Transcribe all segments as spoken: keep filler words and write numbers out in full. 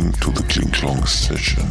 listening to the Klinklong session.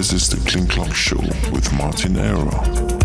This is the Klinklong Show with Martin Auer.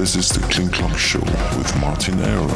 This is the Klinklong Show with Martin Auer.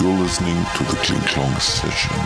You're listening to the Klinklong Session.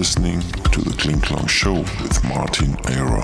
Listening to the Klinklong Show with Martin Auer.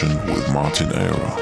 session with Martin Auer.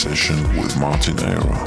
session with Martin Auer.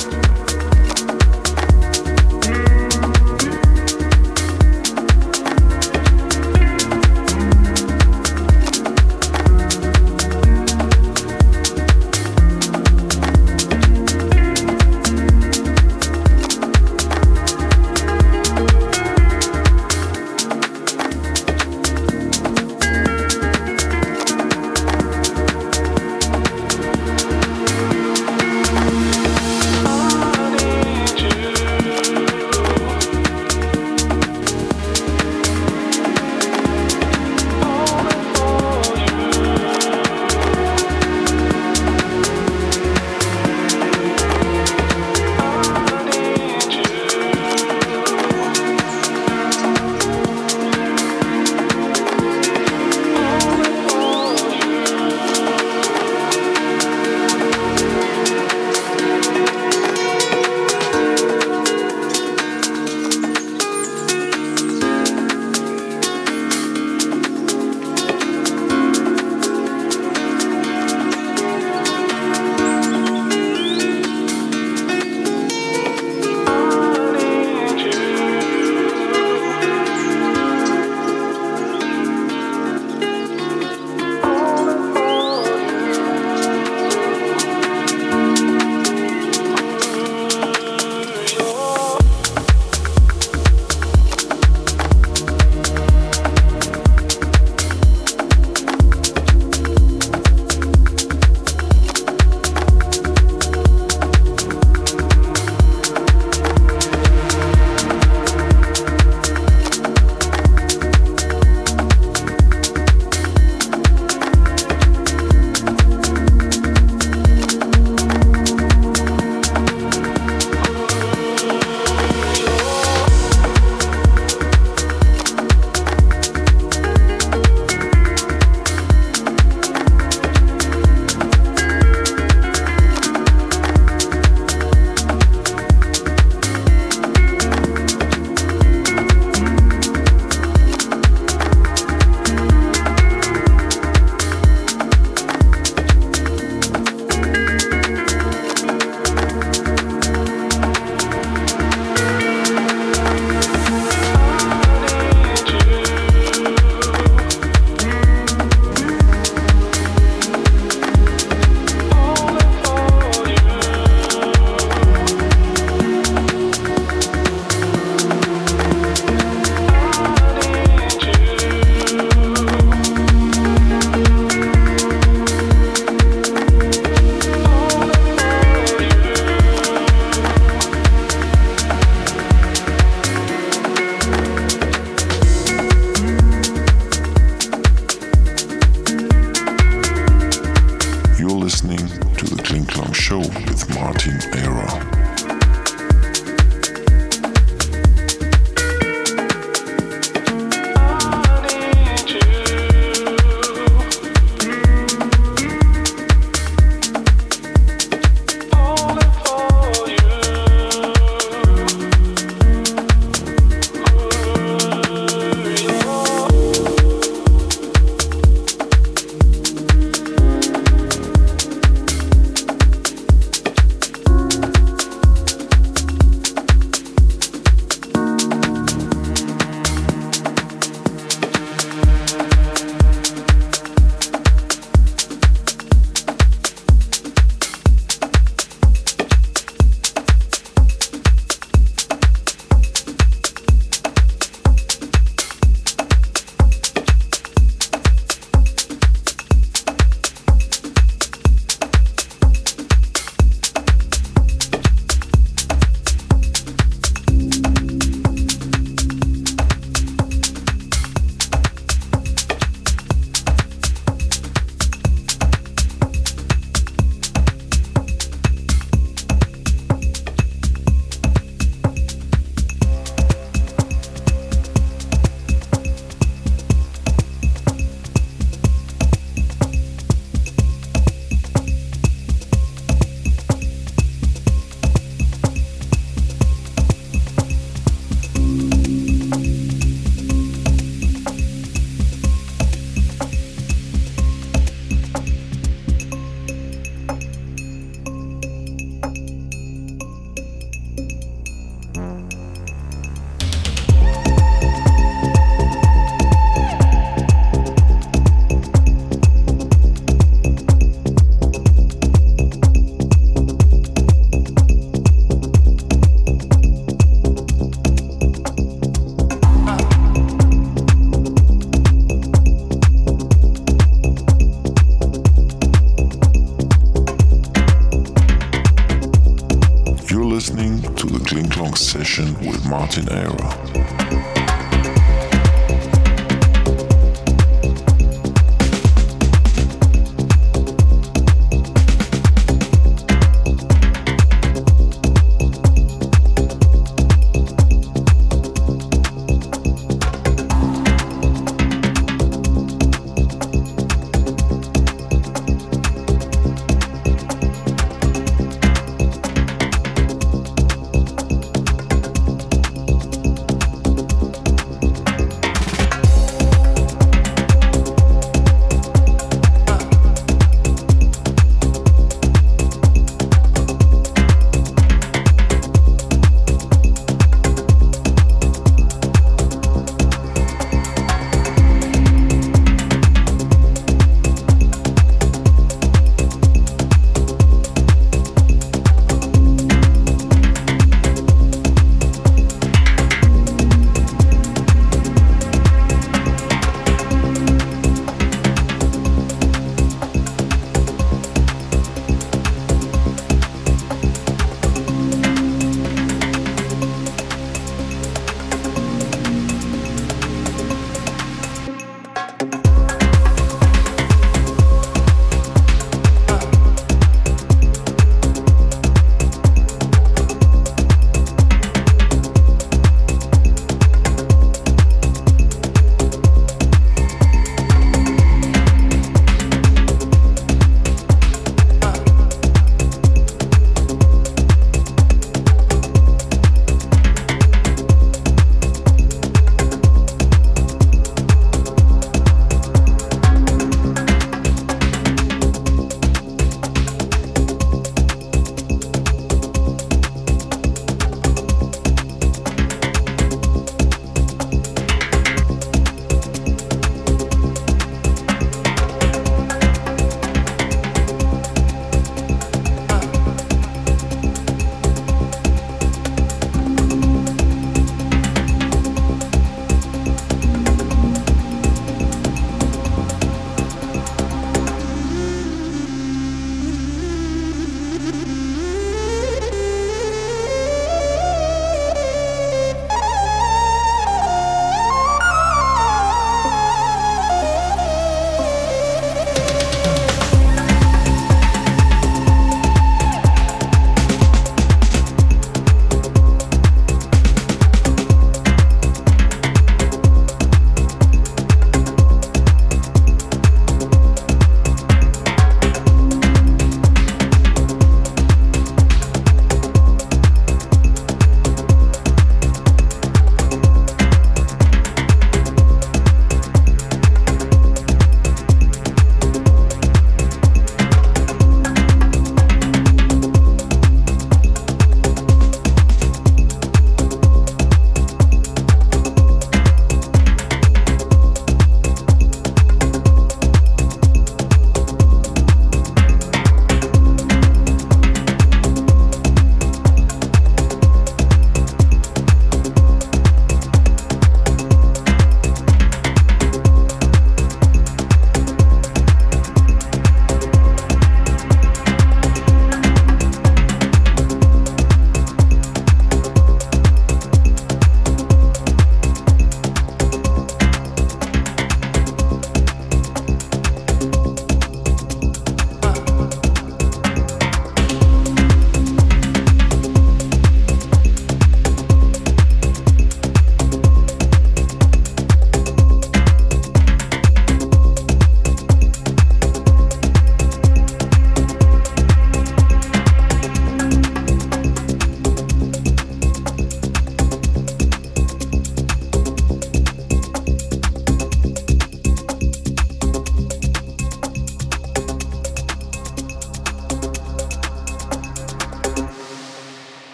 Klinklong session with Martin Auer.